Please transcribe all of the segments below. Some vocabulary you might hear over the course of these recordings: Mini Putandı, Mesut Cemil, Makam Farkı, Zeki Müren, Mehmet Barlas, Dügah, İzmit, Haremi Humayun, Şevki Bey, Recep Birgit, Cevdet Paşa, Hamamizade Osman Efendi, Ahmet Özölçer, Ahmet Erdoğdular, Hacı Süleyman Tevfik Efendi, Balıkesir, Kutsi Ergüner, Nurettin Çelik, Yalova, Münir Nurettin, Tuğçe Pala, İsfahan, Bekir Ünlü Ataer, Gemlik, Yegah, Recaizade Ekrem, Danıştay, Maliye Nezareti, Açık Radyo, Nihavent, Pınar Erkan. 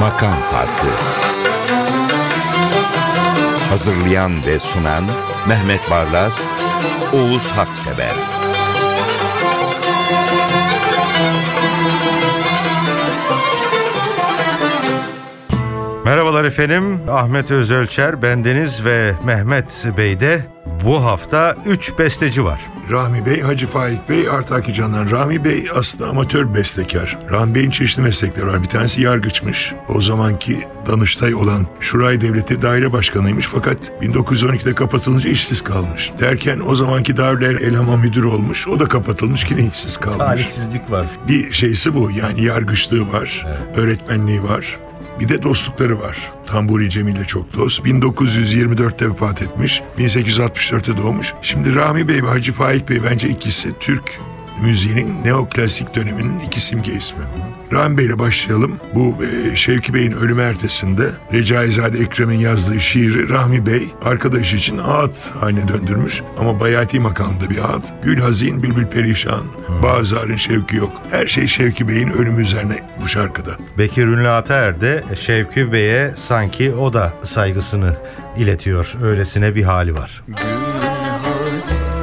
Makam Farkı. Hazırlayan ve sunan Mehmet Barlas, Oğuz Haksever. Merhabalar efendim, Ahmet Özölçer, bendeniz ve Mehmet Bey'de bu hafta 3 besteci var. Rahmi Bey, Hacı Faik Bey, Artaki Candan. Rahmi Bey aslında amatör bestekar. Rahmi Bey'in çeşitli meslekleri var. Bir tanesi yargıçmış. O zamanki Danıştay olan Şuray-ı Devlet'te daire başkanıymış. Fakat 1912'de kapatılınca işsiz kalmış. Derken o zamanki Darülelhan müdürü olmuş. O da kapatılmış, yine işsiz kalmış. Talihsizlik var. Bir şeysi bu. Yani yargıçlığı var, evet. Öğretmenliği var. Bir de dostlukları var. Tamburi Cemil ile çok dost. 1924'te vefat etmiş. 1864'te doğmuş. Şimdi Rahmi Bey ve Hacı Faik Bey, bence ikisi Türk müziğinin neoklasik döneminin iki simge ismi. Rahmi Bey ile başlayalım. Bu Şevki Bey'in ölümü ertesinde Recaizade Ekrem'in yazdığı şiiri Rahmi Bey arkadaşı için ağıt haline döndürmüş. Ama bayati makamda bir ağıt. Gül hazin, bülbül perişan, Bazar'ın şevki yok. Her şey Şevki Bey'in ölümü üzerine bu şarkıda. Bekir Ünlü Ataer de Şevki Bey'e sanki o da saygısını iletiyor. Öylesine bir hali var. Gül hazin,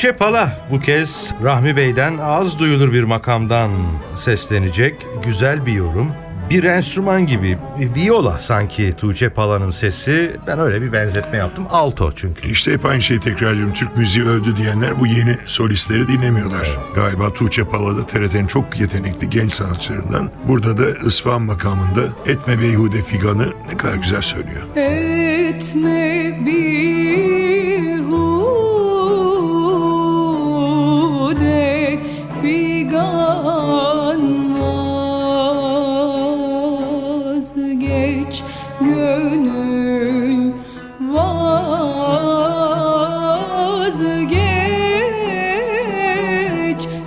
Tuğçe Pala bu kez Rahmi Bey'den az duyulur bir makamdan seslenecek. Güzel bir yorum. Bir enstrüman gibi, viola sanki Tuğçe Pala'nın sesi. Ben öyle bir benzetme yaptım. Alto çünkü. İşte hep aynı şeyi tekrarlıyorum. Türk müziği öldü diyenler bu yeni solistleri dinlemiyorlar. Evet. Galiba Tuğçe Pala da TRT'nin çok yetenekli genç sanatçılarından. Burada da İsfahan makamında Etme Beyhude Figan'ı ne kadar güzel söylüyor. Etme Beyhude Figan gönül vazgeç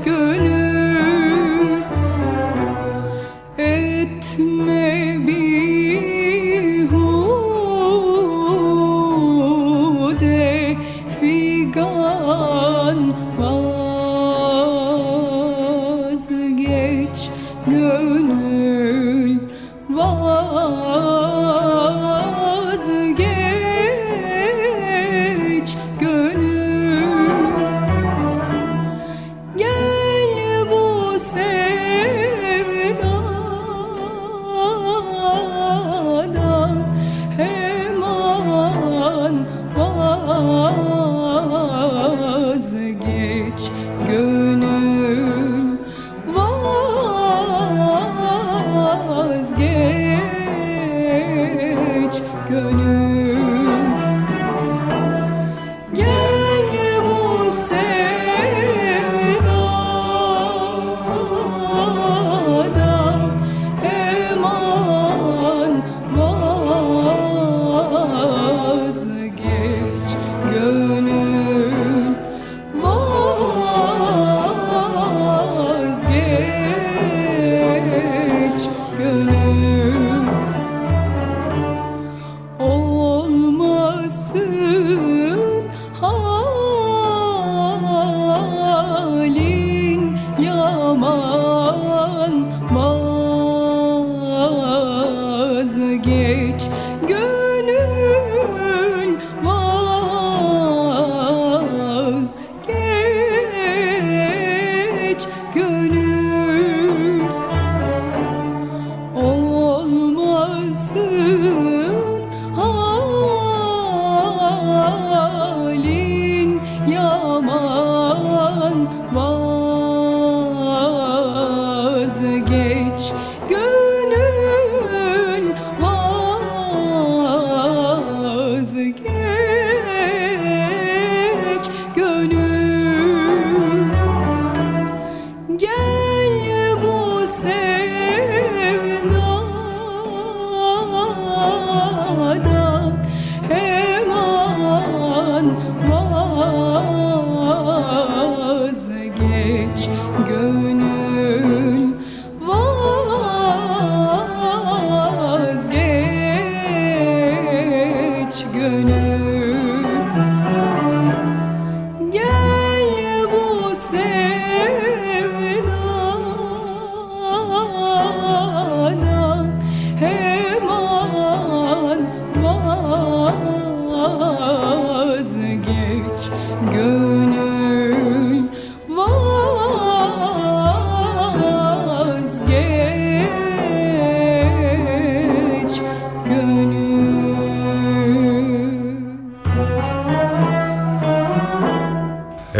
gönül etme bihude figan vazgeç gönül vazgeç gönül gel bu sevdadan hemen vazgeç gönül vazgeç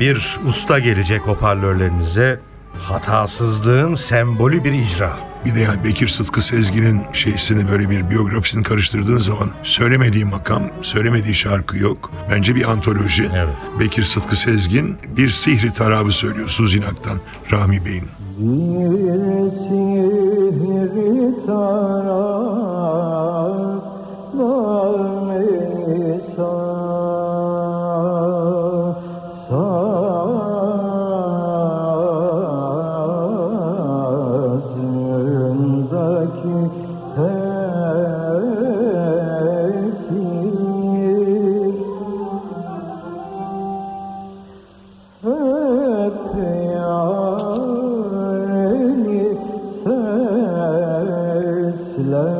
bir usta gelecek hoparlörlerinize, hatasızlığın sembolü bir icra. Bir de yani Bekir Sıtkı Sezgin'in şeysini, böyle bir biyografisini karıştırdığın zaman söylemediği makam, söylemediği şarkı yok. Bence bir antoloji. Evet. Bekir Sıtkı Sezgin bir sihri tarabı söylüyor Suzinak'tan Rahmi Bey'in. Bir sihri tarab var mı? Love.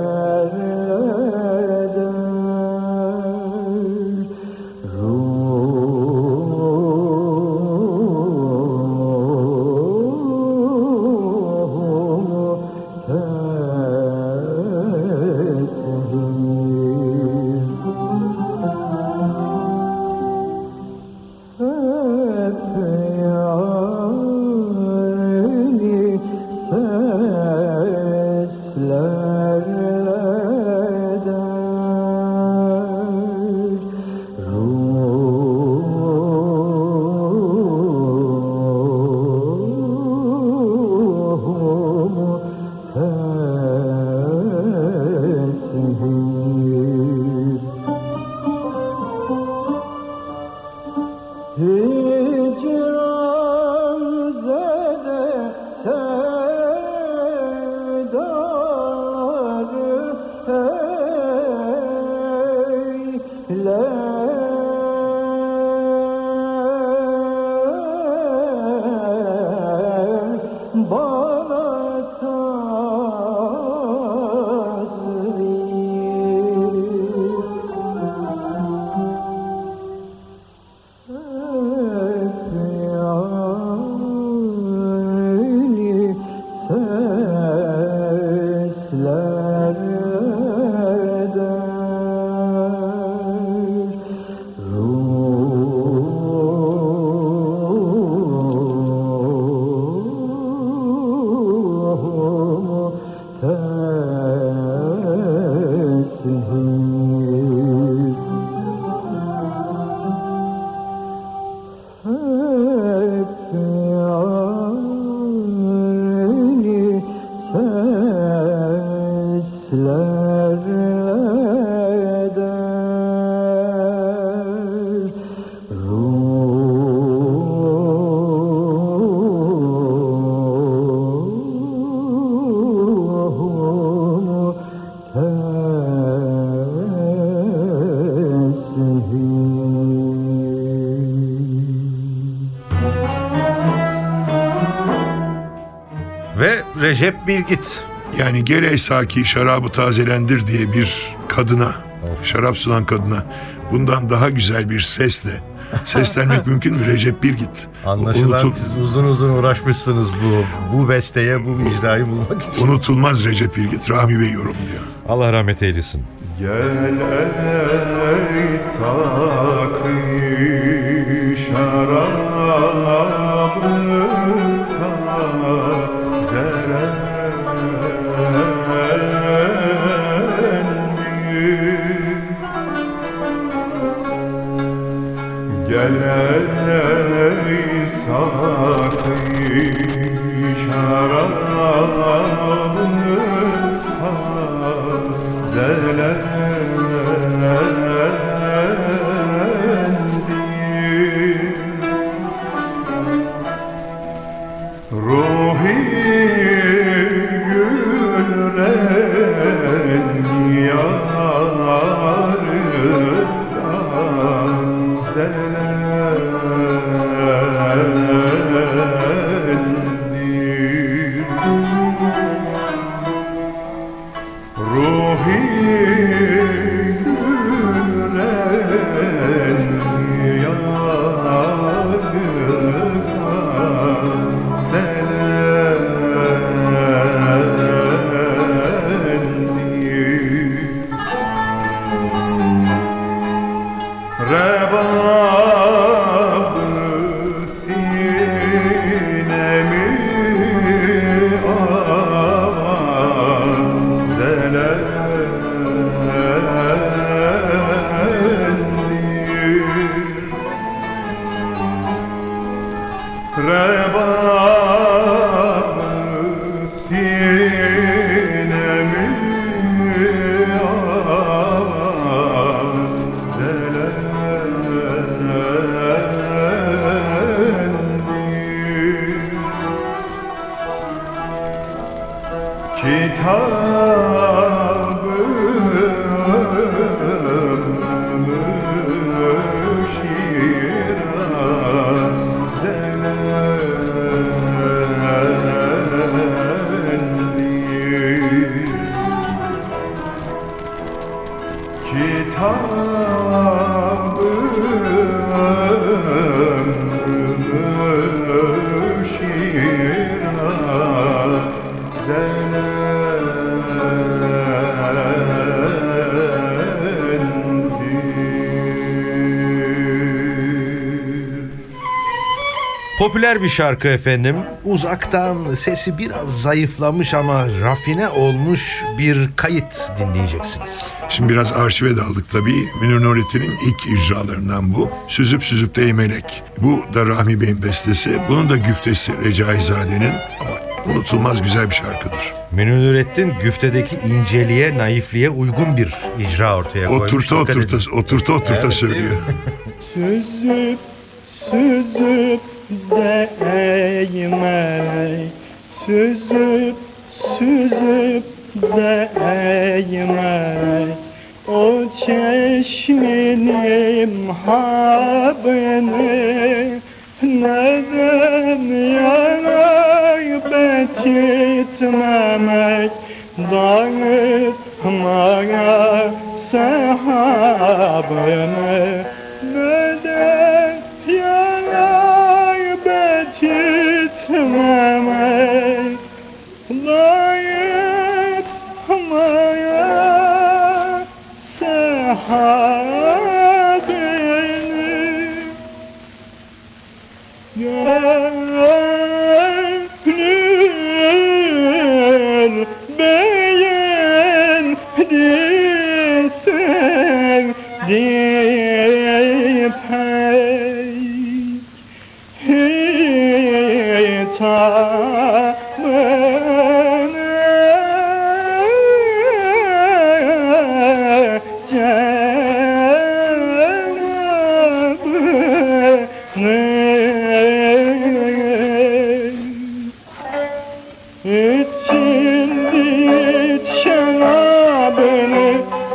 ve Recep Birgit. Yani gene Esaki şarabı tazelendir diye bir kadına, şarap sunan kadına bundan daha güzel bir sesle seslenmek mümkün mü? Recep Birgit. Anlaşılan siz uzun uğraşmışsınız bu besteye, bu icrayı bulmak için. Unutulmaz Recep Birgit, Rahmi Bey yorumluyor. Allah rahmet eylesin. Gel ey sakı şarabı tazelen. Geley sakı şarabını tazelendi. Ruhi gül rengi yanarı tazelendi. Popüler bir şarkı efendim. Uzaktan sesi biraz zayıflamış ama rafine olmuş bir kayıt dinleyeceksiniz. Şimdi biraz arşive daldık tabii. Münir Nurettin'in ilk icralarından bu. Süzüp süzüp değmelek. Bu da Rahmi Bey'in bestesi. Bunun da güftesi Recaizade'nin ama unutulmaz güzel bir şarkıdır. Münir Nurettin güftedeki inceliğe, naifliğe uygun bir icra ortaya koymuş. Oturta oturta söylüyor. Süzüp süzüp değmelek, süzüp süzüp değmelek, o çeşminin habını neden yarayıp etmemek, dağıtmaya sahabını neden yarayıp çitmemek, dağıtmaya sahabeni, gönül beğendi, sevdi pek. Çağına Cenab-ı İçindi şenabını,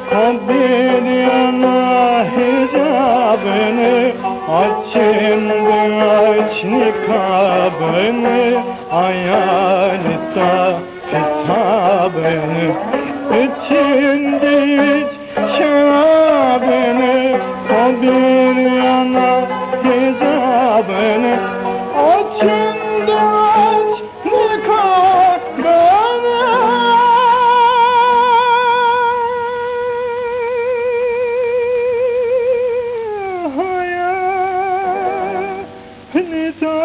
kabir yana hicabını, açındı aç nikabını, hayal et. Hakka kitabını, içinde iç şarabını, o bir yana hicabını, açında aç nikahını. Hayat nida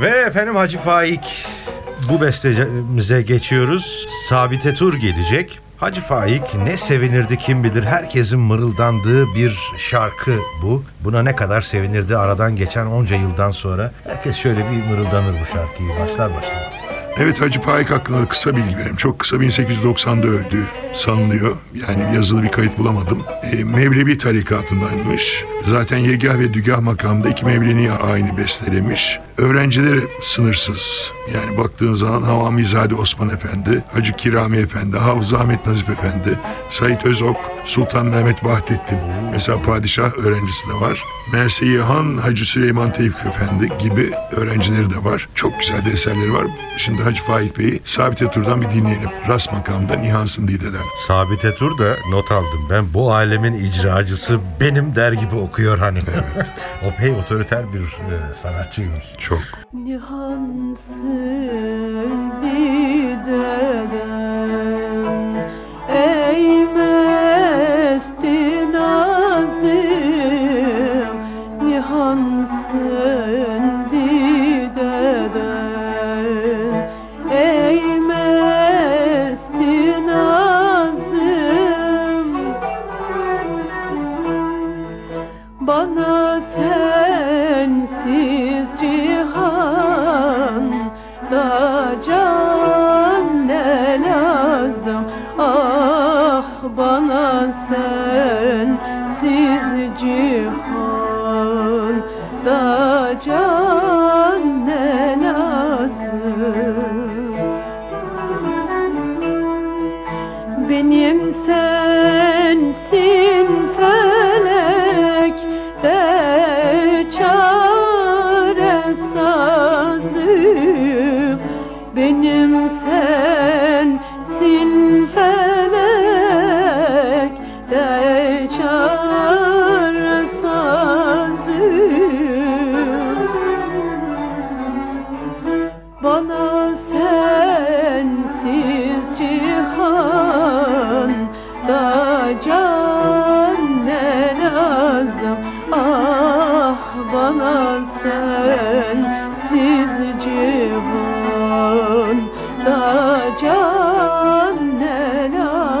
ve efendim Hacı Faik bu bestemize geçiyoruz. Sabite Tur gelecek. Hacı Faik ne sevinirdi kim bilir, herkesin mırıldandığı bir şarkı bu. Buna ne kadar sevinirdi aradan geçen onca yıldan sonra. Herkes şöyle bir mırıldanır bu şarkıyı başlar başlamaz. Evet, Hacı Faik hakkında kısa bilgi vereyim. Çok kısa, 1890'da öldü sanılıyor. Yani yazılı bir kayıt bulamadım. Mevlevi tarikatındaymış. Zaten yegah ve dügah makamında iki mevlini aynı bestelemiş. Öğrencileri sınırsız. Yani baktığın zaman Hamamizade Osman Efendi, Hacı Kirami Efendi, Havzahmet Nazif Efendi, Sait Özok, Sultan Mehmet Vahdettin. Mesela padişah öğrencisi de var. Mersihan, Hacı Süleyman Tevfik Efendi gibi öğrencileri de var. Çok güzel de eserleri var. Şimdi Hacı Faik Bey'i Sabite Tur'dan bir dinleyelim. Ras makamında Nihansın Dide'den. Sabite Tur'da not aldım ben. Bu alemin icracısı benim der gibi okuyor hani. Evet. Opey otoriter bir sanatçıymış. Çok. Nihansın Dide'den ey mesti nazım, Nihansın Dide'den bana sensiz cihan da can ne lazım, ah bana sensiz cihan da can ne lazım, benim sensin felek de çaresizim, benim sensin felek de çaresizim, bana sensiz cihan da can ne lazım, ah bana sensiz cihan da can ne lazım.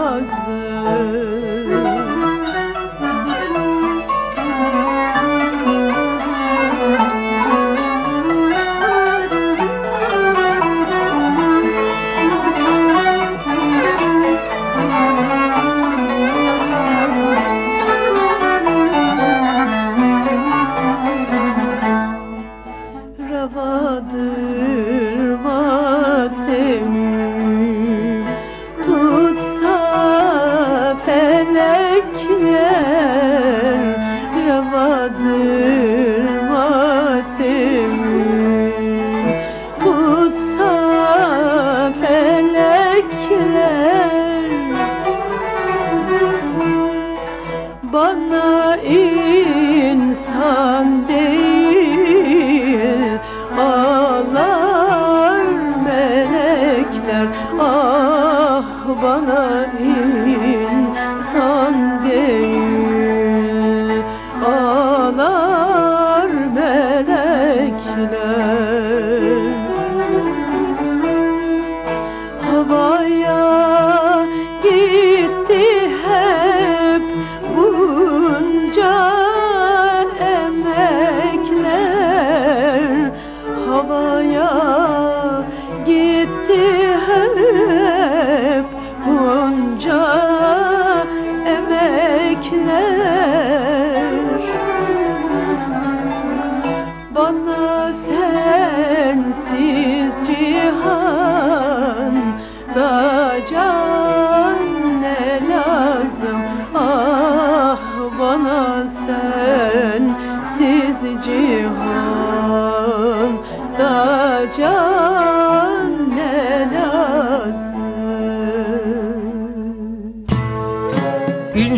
Can ne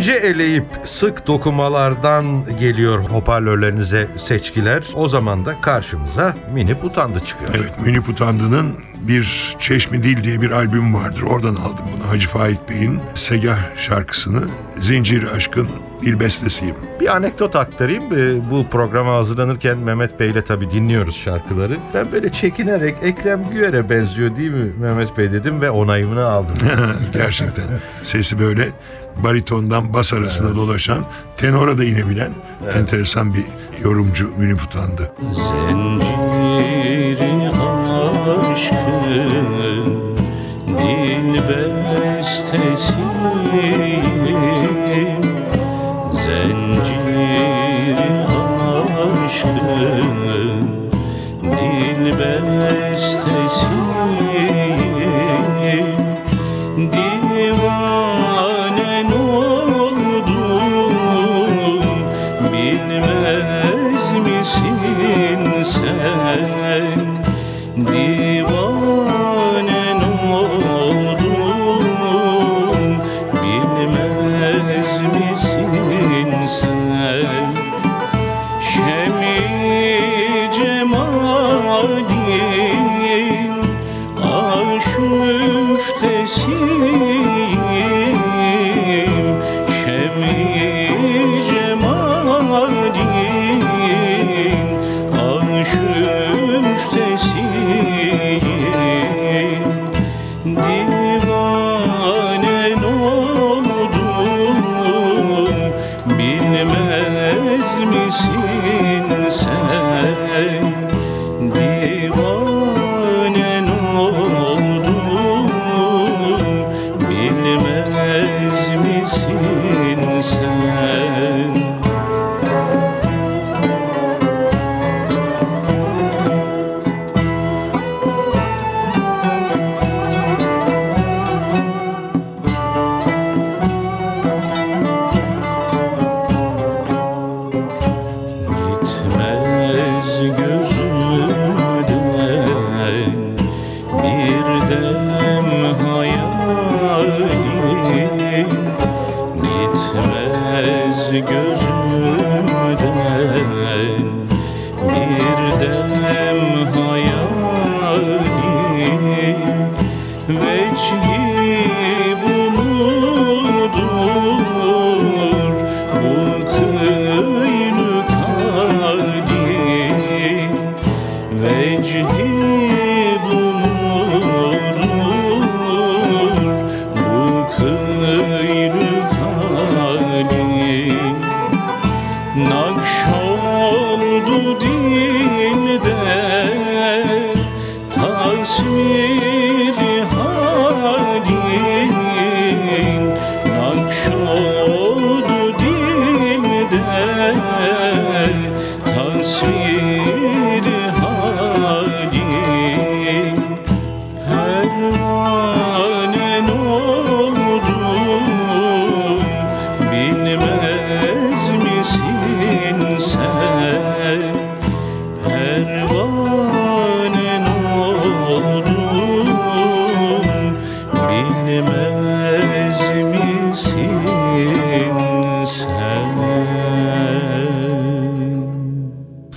ince eleyip sık dokumalardan geliyor hoparlörlerinize seçkiler. O zaman da karşımıza Mini Putandı çıkıyor. Evet, Mini Putandı'nın Bir Çeşmi Dil diye bir albüm vardır. Oradan aldım bunu. Hacı Faik Bey'in Segah şarkısını, Zincir Aşk'ın bir bestesiyim. Bir anekdot aktarayım. Bu programa hazırlanırken Mehmet Bey'le tabii dinliyoruz şarkıları. Ben böyle çekinerek Ekrem Güver'e benziyor değil mi Mehmet Bey dedim ve onayımını aldım. Gerçekten. Sesi böyle baritondan bas arasında dolaşan, tenora da inebilen enteresan bir yorumcu Münif Utandı. Zinciri aşkın dil bestesiyim, zinciri aşkın dil bestesiyim, divanen oldum bilmez misin sen? Divanen oldum bilmez misin sen? Şem-i cemalin aşüftesiyim, şem-i cemalin aşüftesiyim. Divanen oldum bilmez misin sen? Divanen oldum bilmez misin sen?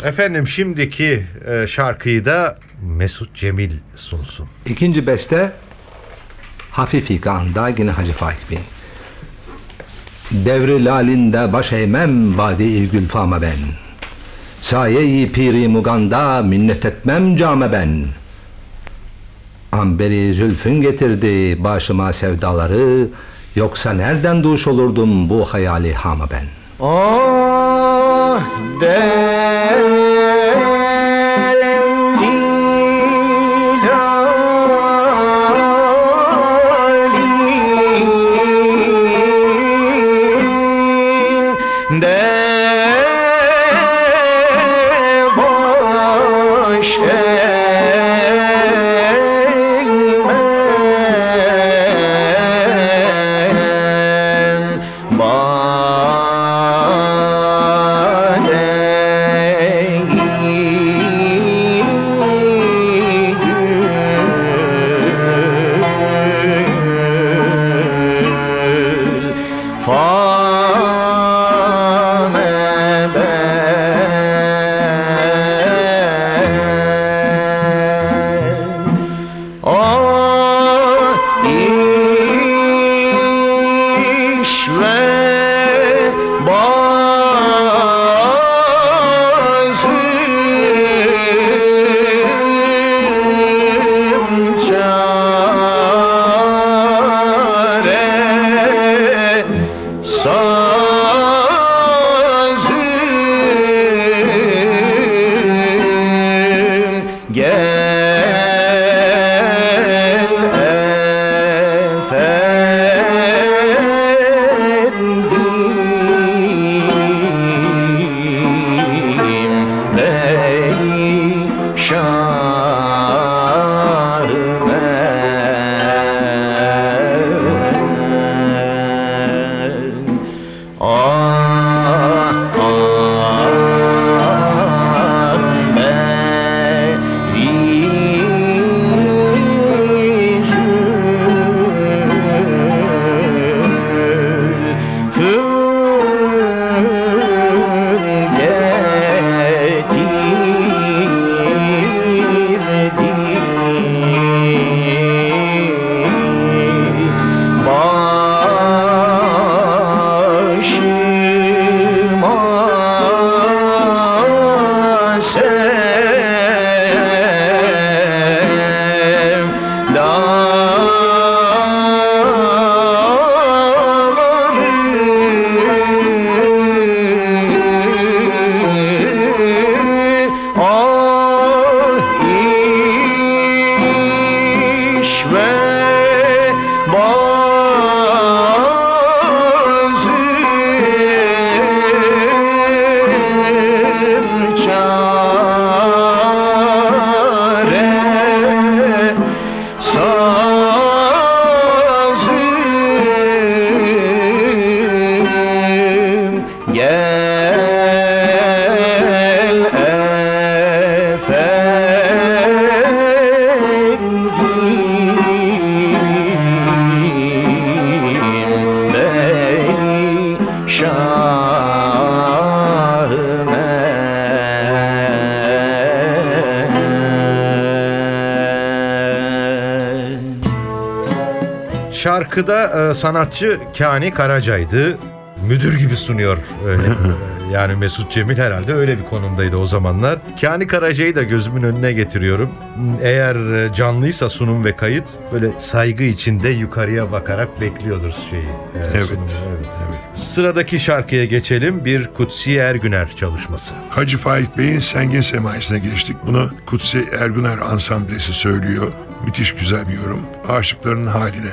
Efendim şimdiki şarkıyı da Mesut Cemil sunsun. İkinci beste Hafif İkanda, yine Hacı Faik Bey. Devri lalinde baş eğmem vadi-i gülfama ben, saye-i piri muganda minnet etmem came ben. Amberi zülfün getirdi başıma sevdaları, yoksa nereden duş olurdum bu hayali hama ben. Oh de Şarkıda sanatçı Kani Karaca'ydı. Müdür gibi sunuyor. Yani Mesut Cemil herhalde öyle bir konumdaydı o zamanlar. Kani Karaca'yı da gözümün önüne getiriyorum. Eğer canlıysa sunum ve kayıt, böyle saygı içinde yukarıya bakarak bekliyordur şeyi. Evet. Sunumu, evet. Sıradaki şarkıya geçelim. Bir Kutsi Ergüner çalışması. Hacı Faik Bey'in Sengin Semaisine geçtik. Bunu Kutsi Ergüner Ansamblesi söylüyor. Müthiş güzel bir yorum. Aşıkların haline.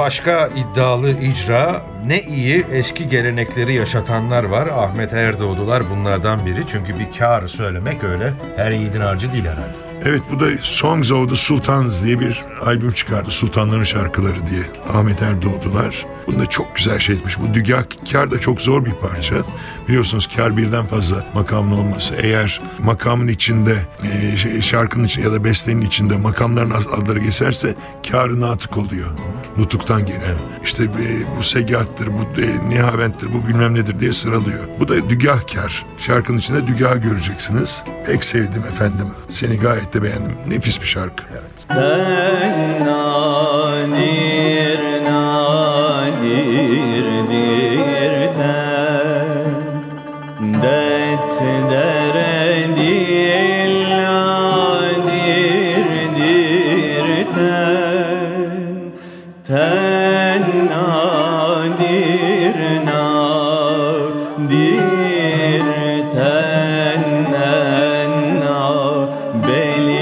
başka iddialı icra, ne iyi eski gelenekleri yaşatanlar var. Ahmet Erdoğdular bunlardan biri. Çünkü bir kâr söylemek öyle her yiğidin harcı değil herhalde. Evet, bu da Songs of the Sultans diye bir albüm çıkardı. Sultanların şarkıları diye. Ahmet Erdoğdular. Bunda çok güzel şey etmiş. Bu dügâh-kâr da çok zor bir parça. Biliyorsunuz kâr birden fazla makamın olması. Eğer makamın içinde, şarkının içinde ya da bestenin içinde makamların adları geçerse kâr-ı natık oluyor. Nutuktan gelen. İşte bu segahattir, bu nihaventtir, bu bilmem nedir diye sıralıyor. Bu da dügâh-kâr. Şarkının içinde dügâh göreceksiniz. Pek sevdim efendim. Seni gayet de beğendim. Nefis bir şarkı. Evet. Ben nadir nadirdir ten detlere dilladirdir ten nadir nadir tenen beli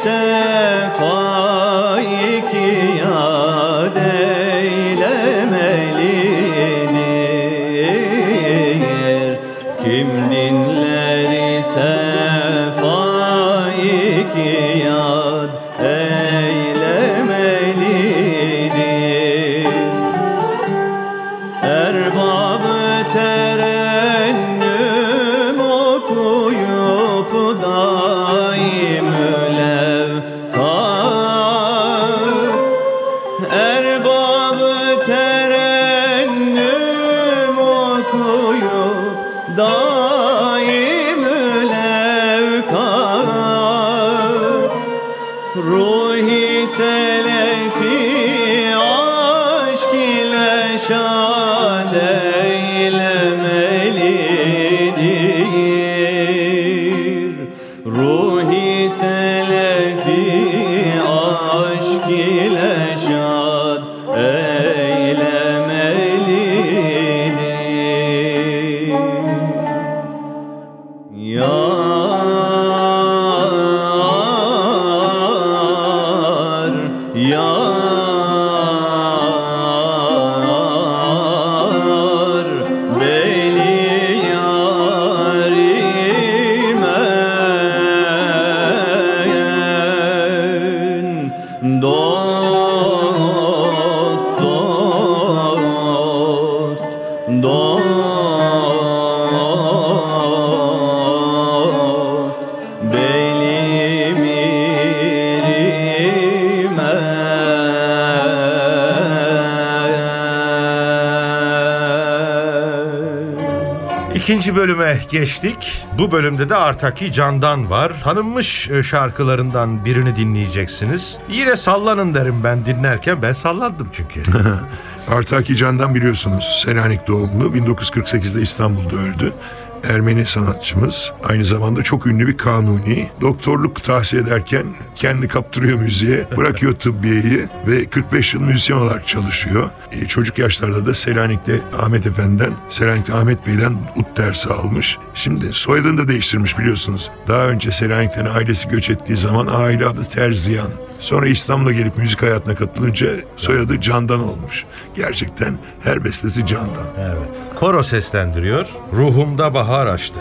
Faik yad eylemelidir. Ruhi selefi aşk ile şad eylemelidir. Ruhi selefi aşk ile şad eylemelidir. Ya İkinci bölüme geçtik. Bu bölümde de Artaki Candan var. Tanınmış şarkılarından birini dinleyeceksiniz. Yine sallanın derim ben dinlerken. Ben sallandım çünkü. Artaki Candan biliyorsunuz Selanik doğumlu. 1948'de İstanbul'da öldü. Ermeni sanatçımız. Aynı zamanda çok ünlü bir kanuni. Doktorluk tahsil ederken kendi kaptırıyor müziğe. Bırakıyor tıbbiyeyi ve 45 yıl müzisyen olarak çalışıyor. Çocuk yaşlarda da Selanik'te Ahmet Bey'den ut dersi almış. Şimdi soyadını da değiştirmiş biliyorsunuz. Daha önce Selanik'ten ailesi göç ettiği zaman aile adı Terziyan. Sonra İstanbul'a gelip müzik hayatına katılınca soyadı Candan olmuş. Gerçekten her bestesi Candan. Evet. Koro seslendiriyor. Ruhumda bahar açtı.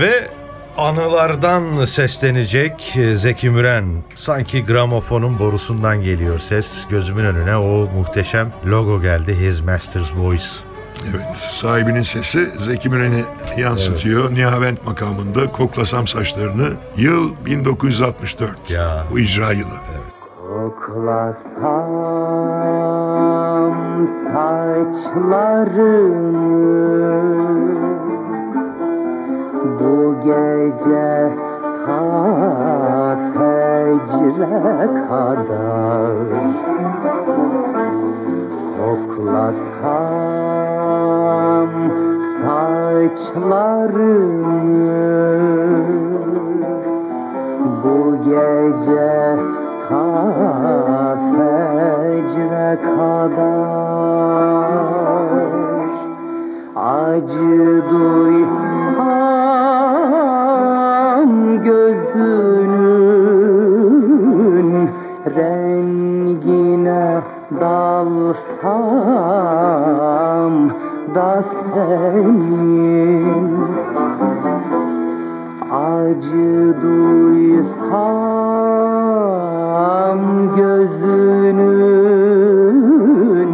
Ve anılardan seslenecek Zeki Müren. Sanki gramofonun borusundan geliyor ses. Gözümün önüne o muhteşem logo geldi. His Master's Voice. Evet, sahibinin sesi Zeki Müren'i yansıtıyor. Evet. Nihavent makamında koklasam saçlarını. Yıl 1964. Ya. Bu icra yılı. Evet. Koklasam saçlarını, bu gece ta fecre kadar koklasam saçlarını, bu gece ta fecre kadar acı duy. Gözünün rengine dalsam da senin acı duysam, gözünün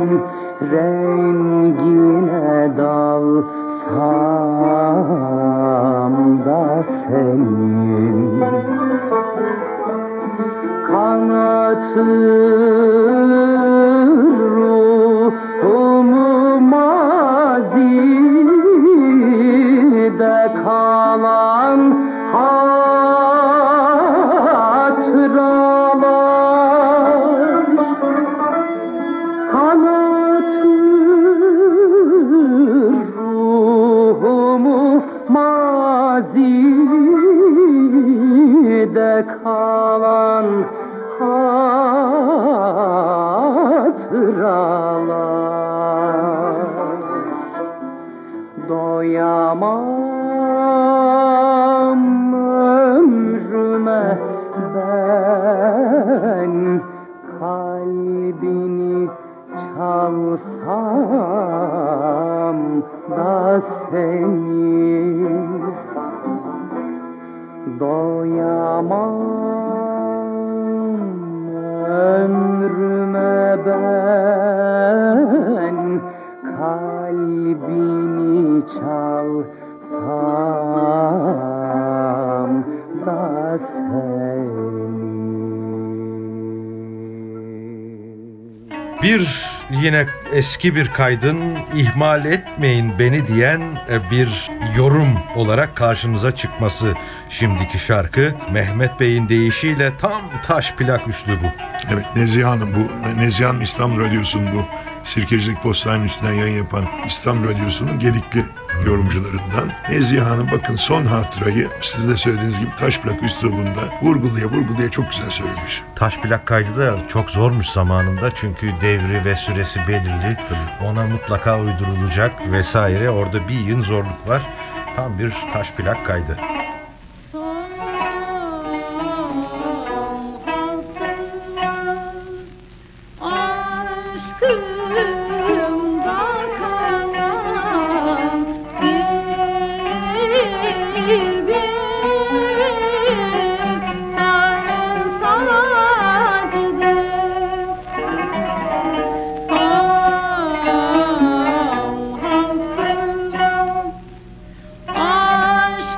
rengine dalsam da senin kanatır ruhumu mazide kalan hatıralar, kanatır ruhumu mazide kalan hatıralar. Doyamam ömrüme ben, kalbini çalsam da senin. Doyamam ömrüme ben, kalbini çalsam da senin. Bir yine eski bir kaydın, ihmal etmeyin beni diyen bir yorum olarak karşımıza çıkması şimdiki şarkı. Mehmet Bey'in deyişiyle tam taş plak üslubu. Evet, Neziha Hanım bu. Neziha Hanım İstanbul Radyosu'nun, bu Sirkecilik Postanın üstünden yayın yapan İstanbul Radyosu'nun gedikli yorumcularından. Neziha Hanım bakın son hatırayı siz de söylediğiniz gibi taş plak üslubunda vurgulaya çok güzel söylemiş. Taş plak kaydı da çok zormuş zamanında, çünkü devri ve süresi belirli. Ona mutlaka uydurulacak vesaire, orada bir yığın zorluk var. Tam bir taş plak kaydı.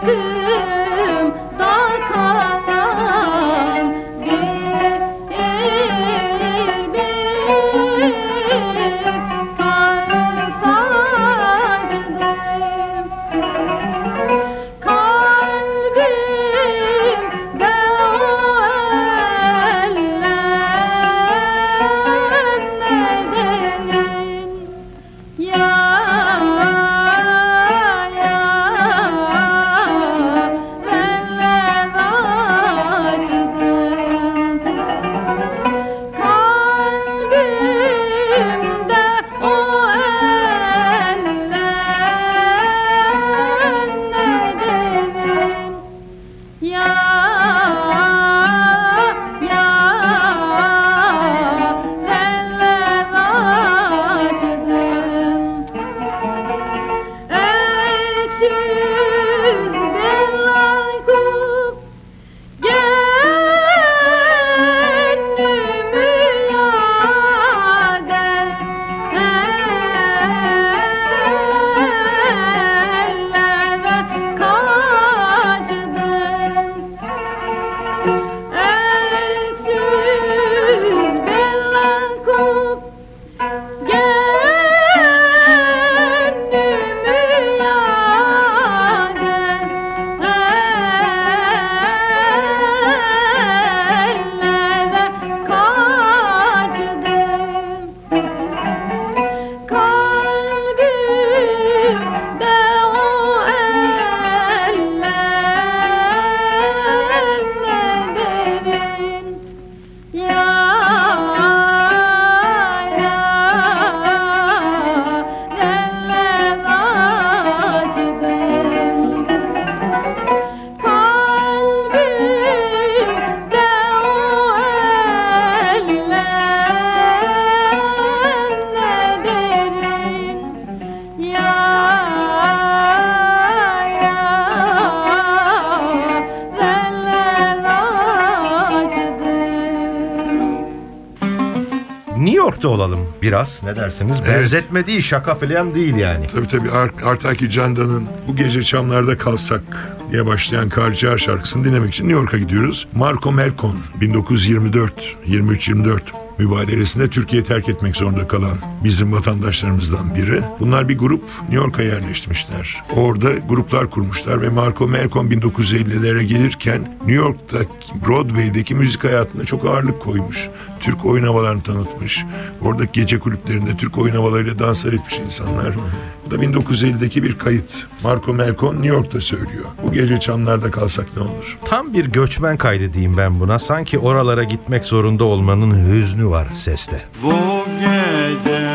Good. da olalım biraz. Ne dersiniz? Evet. Benzetme değil, şaka filan değil yani. Tabii tabii. Artaki Candan'ın "Bu gece çamlarda kalsak" diye başlayan Karciğer şarkısını dinlemek için New York'a gidiyoruz. Marco Melcon 1924, 23-24 mübadelesinde Türkiye'yi terk etmek zorunda kalan bizim vatandaşlarımızdan biri. Bunlar bir grup New York'a yerleşmişler. Orada gruplar kurmuşlar ve Marco Melcon 1950'lere gelirken New York'taki Broadway'deki müzik hayatına çok ağırlık koymuş. Türk oyun havalarını tanıtmış. Oradaki gece kulüplerinde Türk oyun havalarıyla danslar etmiş insanlar. Bu da 1950'deki bir kayıt. Marco Melcon New York'ta söylüyor. "Bu gece çamlarda kalsak ne olur?" Tam bir göçmen kaydı diyeyim ben buna. Sanki oralara gitmek zorunda olmanın hüznü var seste. Bu gece çamlarda kalsak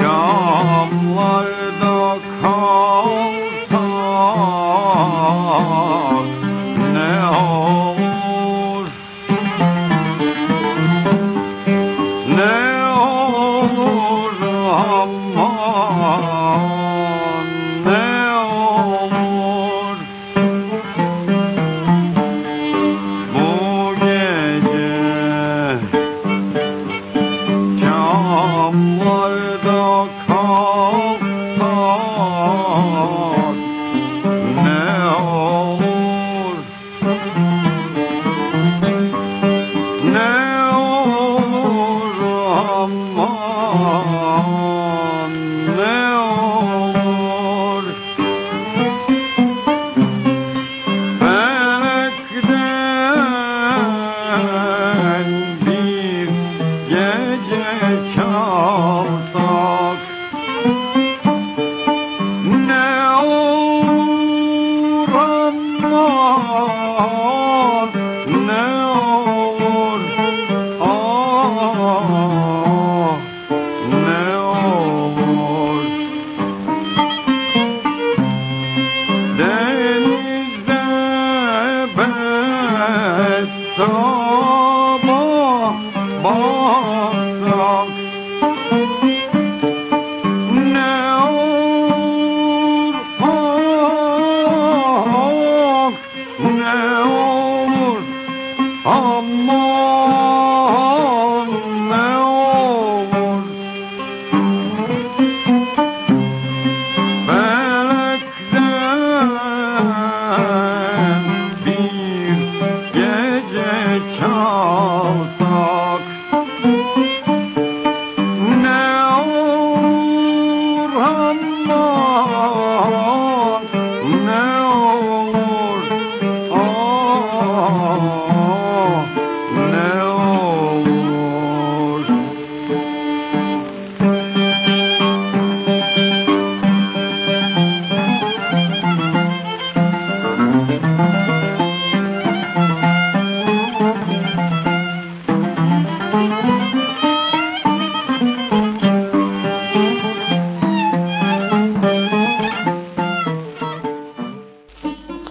ne olur? Ne olur aman ne olur?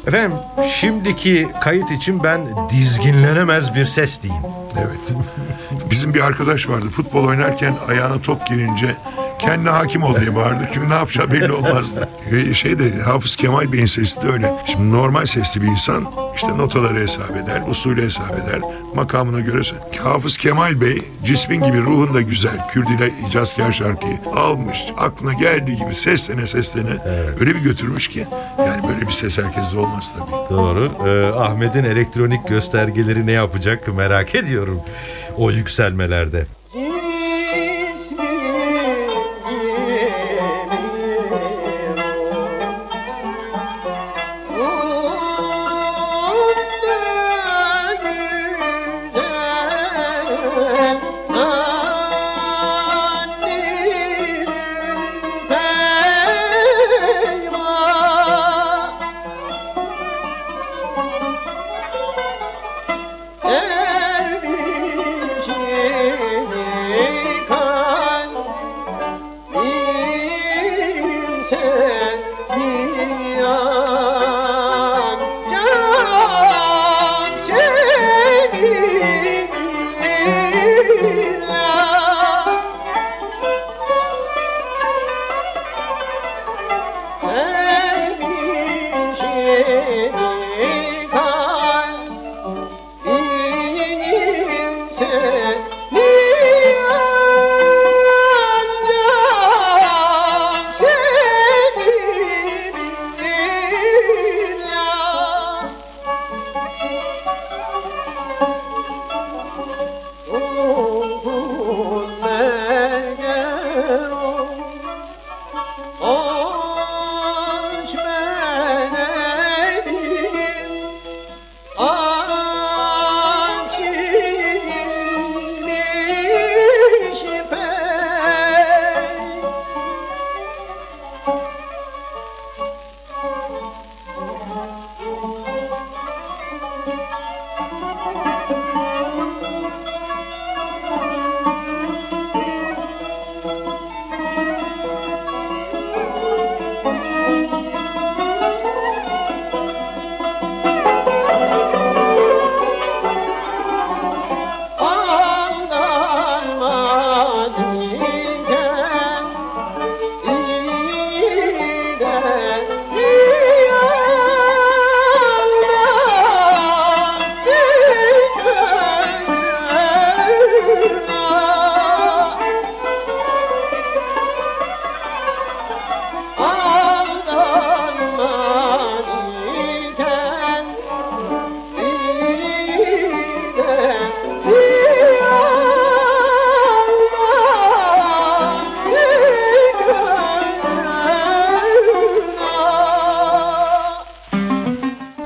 Efendim şimdiki kayıt için ben dizginlenemez bir ses diyeyim. Evet. Bizim bir arkadaş vardı, futbol oynarken ayağına top girince kendine hakim ol diye bağırdı. Çünkü ne yapacağı belli olmazdı. Hafız Kemal Bey'in sesi de öyle. Şimdi normal sesli bir insan işte notaları hesap eder, usulü hesap eder, makamına göre. Hafız Kemal Bey cismin gibi ruhun da güzel Kürdüler icazkar şarkıyı almış, aklına geldiği gibi seslene evet, öyle bir götürmüş ki. Yani böyle bir ses herkeste olmaz tabii. Doğru. Ahmet'in elektronik göstergeleri ne yapacak merak ediyorum o yükselmelerde.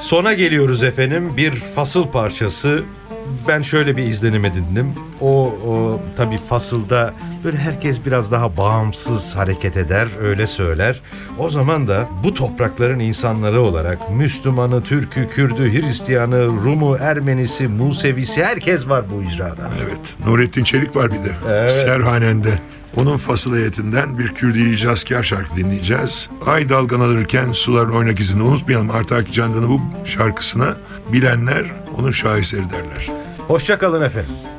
Sona geliyoruz efendim. Bir fasıl parçası. Ben şöyle bir izlenim edindim. O tabii fasılda böyle herkes biraz daha bağımsız hareket eder, öyle söyler. O zaman da bu toprakların insanları olarak Müslümanı, Türk'ü, Kürd'ü, Hristiyan'ı, Rum'u, Ermenisi, Musevisi herkes var bu icrada. Evet. Nurettin Çelik var bir de. Evet. Serhanen'de. Onun fasıl heyetinden bir Kürdili icazkar şarkı dinleyeceğiz. Ay dalgalanırken suların oynak izini unutmayalım. Artaki Candan'ın bu şarkısına bilenler onun şaheseri derler. Hoşça kalın efendim.